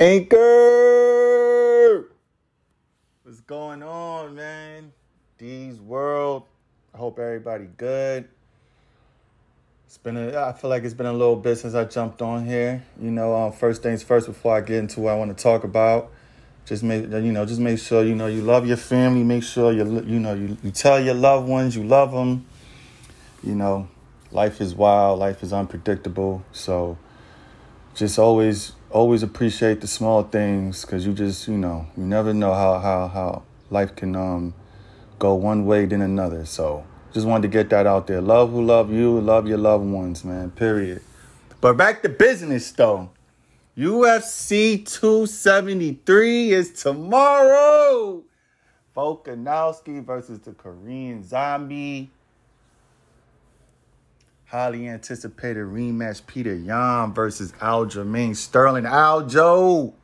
Anchor! What's going on, man? D's World. I hope everybody good. I feel like it's been a little bit since I jumped on here. You know, first things first, before I get into what I want to talk about, just make sure you know you love your family. Make sure you tell your loved ones you love them. You know, life is wild, life is unpredictable. So, just always appreciate the small things, because you never know how life can go one way then another. So. Just wanted to get that out there. Love who love you. Love your loved ones, man. Period. But back to business, though. UFC 273 is tomorrow. Volkanovski versus the Korean Zombie. Highly anticipated rematch. Petr Yan versus Aljamain Sterling. Aljo.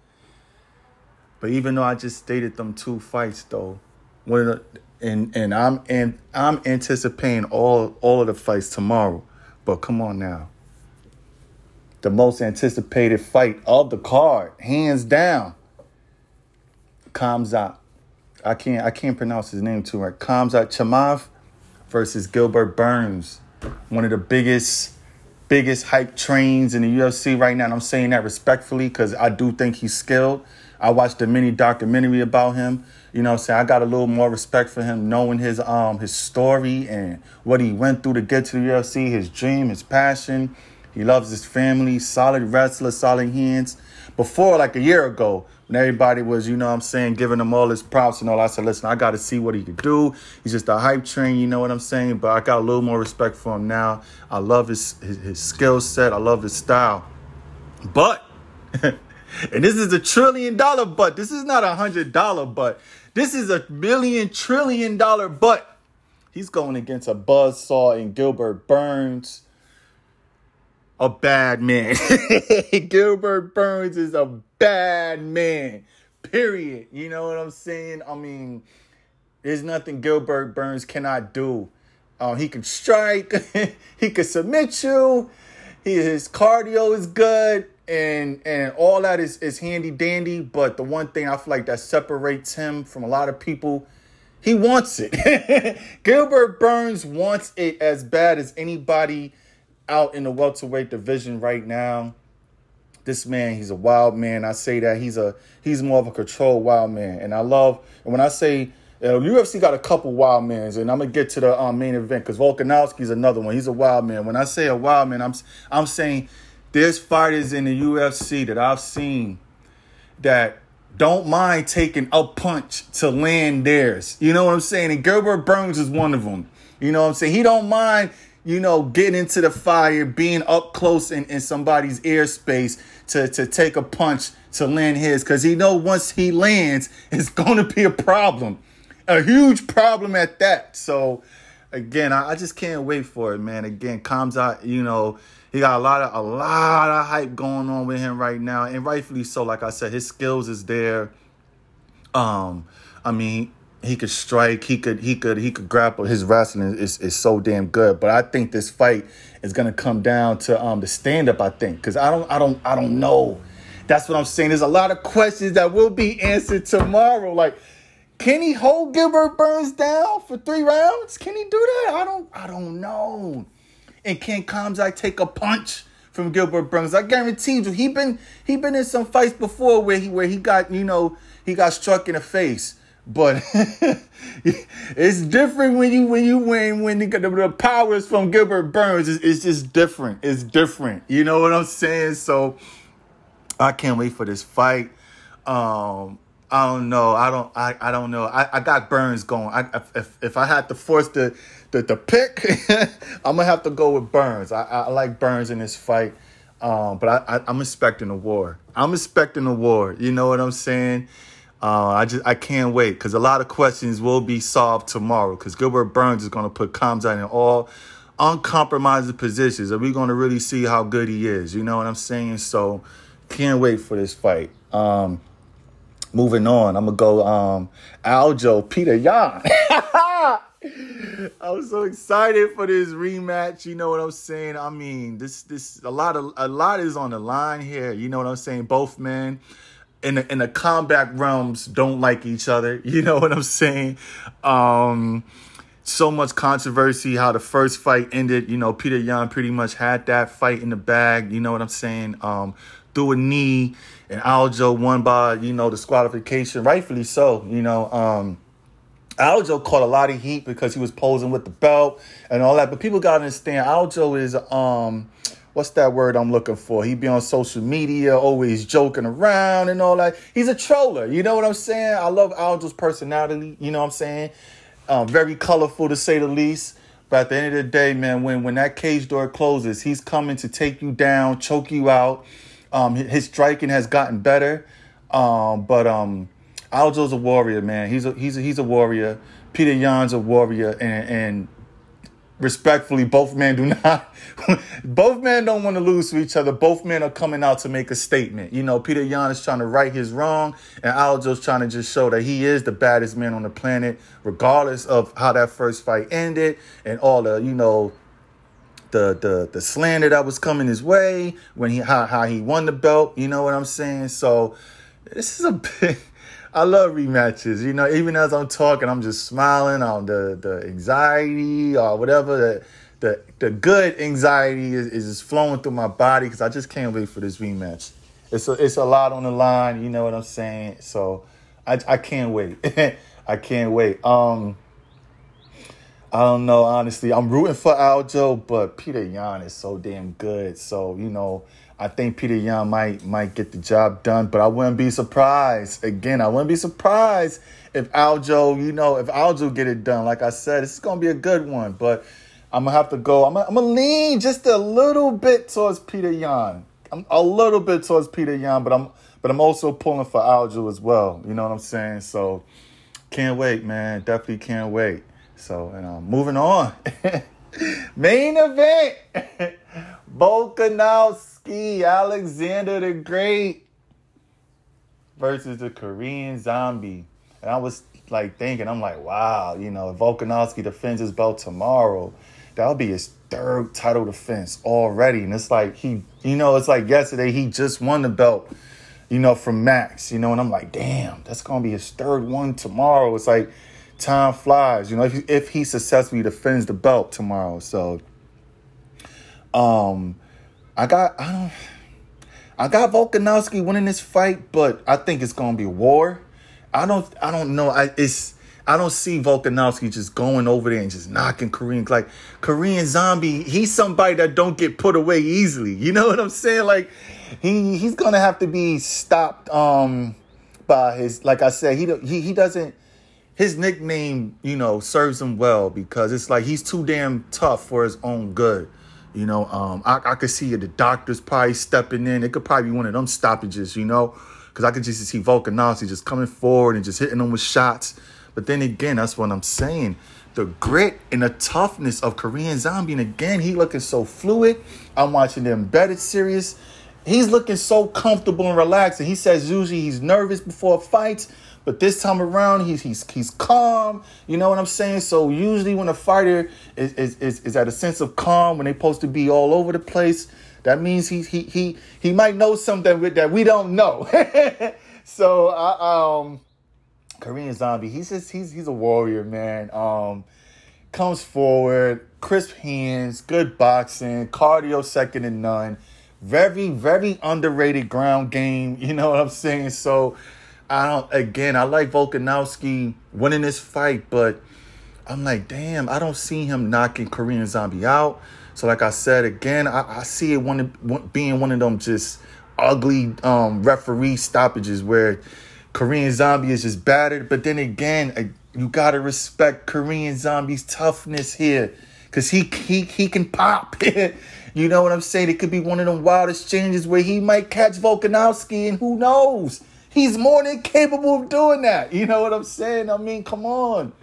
But even though I just stated them two fights, though, one of the... And I'm anticipating all of the fights tomorrow. But come on now. The most anticipated fight of the card, hands down. Khamzat. I can't pronounce his name too right. Khamzat Chimaev versus Gilbert Burns. One of the biggest hype trains in the UFC right now. And I'm saying that respectfully, because I do think he's skilled. I watched a mini documentary about him. You know what I'm saying? I got a little more respect for him, knowing his story and what he went through to get to the UFC, his dream, his passion. He loves his family, solid wrestler, solid hands. Before, like a year ago, when everybody was, you know what I'm saying, giving him all his props and all, I said, listen, I got to see what he could do. He's just a hype train, you know what I'm saying? But I got a little more respect for him now. I love his skill set. I love his style. But... And this is $1 trillion butt. This is not $100 butt. This is $1 billion trillion butt. He's going against a buzzsaw in Gilbert Burns. A bad man. Gilbert Burns is a bad man. Period. You know what I'm saying? I mean, there's nothing Gilbert Burns cannot do. He can strike. He can submit you. His cardio is good. And all that is handy dandy, but the one thing I feel like that separates him from a lot of people, he wants it. Gilbert Burns wants it as bad as anybody out in the welterweight division right now. This man, he's a wild man. I say that he's more of a controlled wild man, and when I say UFC got a couple wild mans, and I'm gonna get to the main event, because Volkanovski's another one. He's a wild man. When I say a wild man, I'm saying. There's fighters in the UFC that I've seen that don't mind taking a punch to land theirs. You know what I'm saying? And Gilbert Burns is one of them. You know what I'm saying? He don't mind, getting into the fire, being up close in somebody's airspace to take a punch to land his. Because he knows once he lands, it's going to be a problem. A huge problem at that. So, again, I just can't wait for it, man. Again, Khamzat, he got a lot of hype going on with him right now, and rightfully so. Like I said, his skills is there. I mean, he could strike, he could grapple. His wrestling is so damn good. But I think this fight is gonna come down to the stand up. I think, because I don't know. That's what I'm saying. There's a lot of questions that will be answered tomorrow. Like, can he hold Gilbert Burns down for 3 rounds? Can he do that? I don't know. And can Khamzat take a punch from Gilbert Burns? I guarantee you, he been in some fights before where he got, he got struck in the face. But it's different when the power is from Gilbert Burns. It's just different. It's different. You know what I'm saying? So I can't wait for this fight. I don't know. I don't know. I got Burns going. If I had to force the pick, I'm gonna have to go with Burns. I like Burns in this fight, but I'm expecting a war. You know what I'm saying? I can't wait, because a lot of questions will be solved tomorrow. Because Gilbert Burns is gonna put Khamzat in all uncompromising positions, and we're gonna really see how good he is. You know what I'm saying? So can't wait for this fight. Moving on, I'm going to go Aljo, Petr Yan. I was so excited for this rematch. You know what I'm saying? I mean, this a lot is on the line here. You know what I'm saying? Both men in the combat realms don't like each other. You know what I'm saying? So much controversy how the first fight ended. You know, Petr Yan pretty much had that fight in the bag. You know what I'm saying? Threw a knee, and Aljo won by, you know, disqualification. Rightfully so. You know, Aljo caught a lot of heat because he was posing with the belt and all that. But people got to understand, Aljo is, what's that word I'm looking for? He be on social media, always joking around and all that. He's a troller. You know what I'm saying? I love Aljo's personality. You know what I'm saying? Very colorful, to say the least. But at the end of the day, man, when that cage door closes, he's coming to take you down, choke you out. His striking has gotten better. Aljo's a warrior, man. He's a warrior. Petr Yan's a warrior, and respectfully, both men do not. Both men don't want to lose to each other. Both men are coming out to make a statement. You know, Petr Yan is trying to right his wrong, and Aljo's trying to just show that he is the baddest man on the planet, regardless of how that first fight ended and all the, you know, the slander that was coming his way when how he won the belt. You know what I'm saying? So this is a big. I love rematches, you know, even as I'm talking, I'm just smiling on the anxiety or whatever, the good anxiety is just flowing through my body because I just can't wait for this rematch. It's a lot on the line, you know what I'm saying? So I can't wait. I can't wait. I don't know, honestly. I'm rooting for Aljo, but Petr Yan is so damn good. So, you know, I think Petr Yan might get the job done, but I wouldn't be surprised. Again, I wouldn't be surprised if Aljo, you know, if Aljo get it done. Like I said, this is going to be a good one, but I'm going to have to go. I'm going to lean just a little bit towards Petr Yan. But I'm also pulling for Aljo as well. You know what I'm saying? So can't wait, man. Definitely can't wait. So, and moving on. Main event. Volkanovski, Alexander the Great versus the Korean Zombie. And I was like thinking, I'm like, wow, you know, if Volkanovski defends his belt tomorrow, that'll be his third title defense already. And it's like he, you know, it's like yesterday he just won the belt, you know, from Max, you know, and I'm like, damn, that's going to be his third one tomorrow. It's like, time flies, you know, if he successfully defends the belt tomorrow. So, I got Volkanovski winning this fight, but I think it's gonna be a war. I don't know. I don't see Volkanovski just going over there and just knocking Korean. Like, Korean Zombie, he's somebody that don't get put away easily. You know what I'm saying? Like, he's gonna have to be stopped by his. Like I said, he doesn't. His nickname, you know, serves him well because it's like he's too damn tough for his own good. You know, I could see the doctors probably stepping in. It could probably be one of them stoppages, you know, because I could just see Volkanovski just coming forward and just hitting them with shots. But then again, that's what I'm saying. The grit and the toughness of Korean Zombie. And again, he looking so fluid. I'm watching the Embedded series. He's looking so comfortable and relaxed. And he says usually he's nervous before fights. But this time around, he's calm. You know what I'm saying? So usually when a fighter is at a sense of calm, when they're supposed to be all over the place, that means he might know something that we don't know. So Korean Zombie, he's a warrior, man. Comes forward, crisp hands, good boxing, cardio second to none. Very, very underrated ground game. You know what I'm saying? So. I like Volkanovski winning this fight, but I'm like, damn, I don't see him knocking Korean Zombie out. So like I said, again, I see it being one of them just ugly referee stoppages where Korean Zombie is just battered. But then again, you got to respect Korean Zombie's toughness here because he can pop. You know what I'm saying? It could be one of them wild exchanges where he might catch Volkanovski and who knows? He's more than capable of doing that. You know what I'm saying? I mean, come on.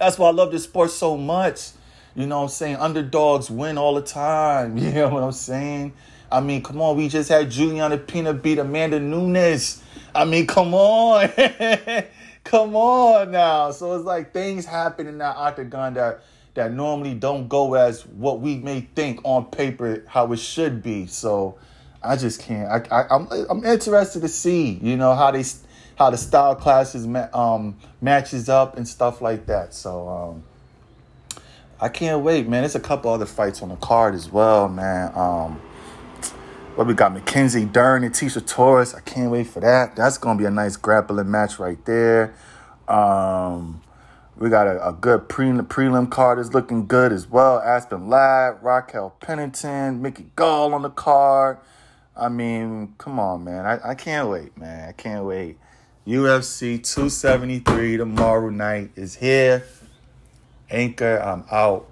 That's why I love this sport so much. You know what I'm saying? Underdogs win all the time. You know what I'm saying? I mean, come on. We just had Juliana Pena beat Amanda Nunes. I mean, come on. Come on now. So it's like things happen in that octagon that normally don't go as what we may think on paper how it should be. So I just can't. I'm interested to see, you know, how the style classes matches up and stuff like that. So I can't wait, man. There's a couple other fights on the card as well, man. Well, we got Mackenzie Dern and Tecia Torres. I can't wait for that. That's going to be a nice grappling match right there. We got a good prelim card is looking good as well. Aspen Ladd, Raquel Pennington, Mickey Gall on the card. I mean, come on, man. I can't wait, man. I can't wait. UFC 273 tomorrow night is here. Anchor, I'm out.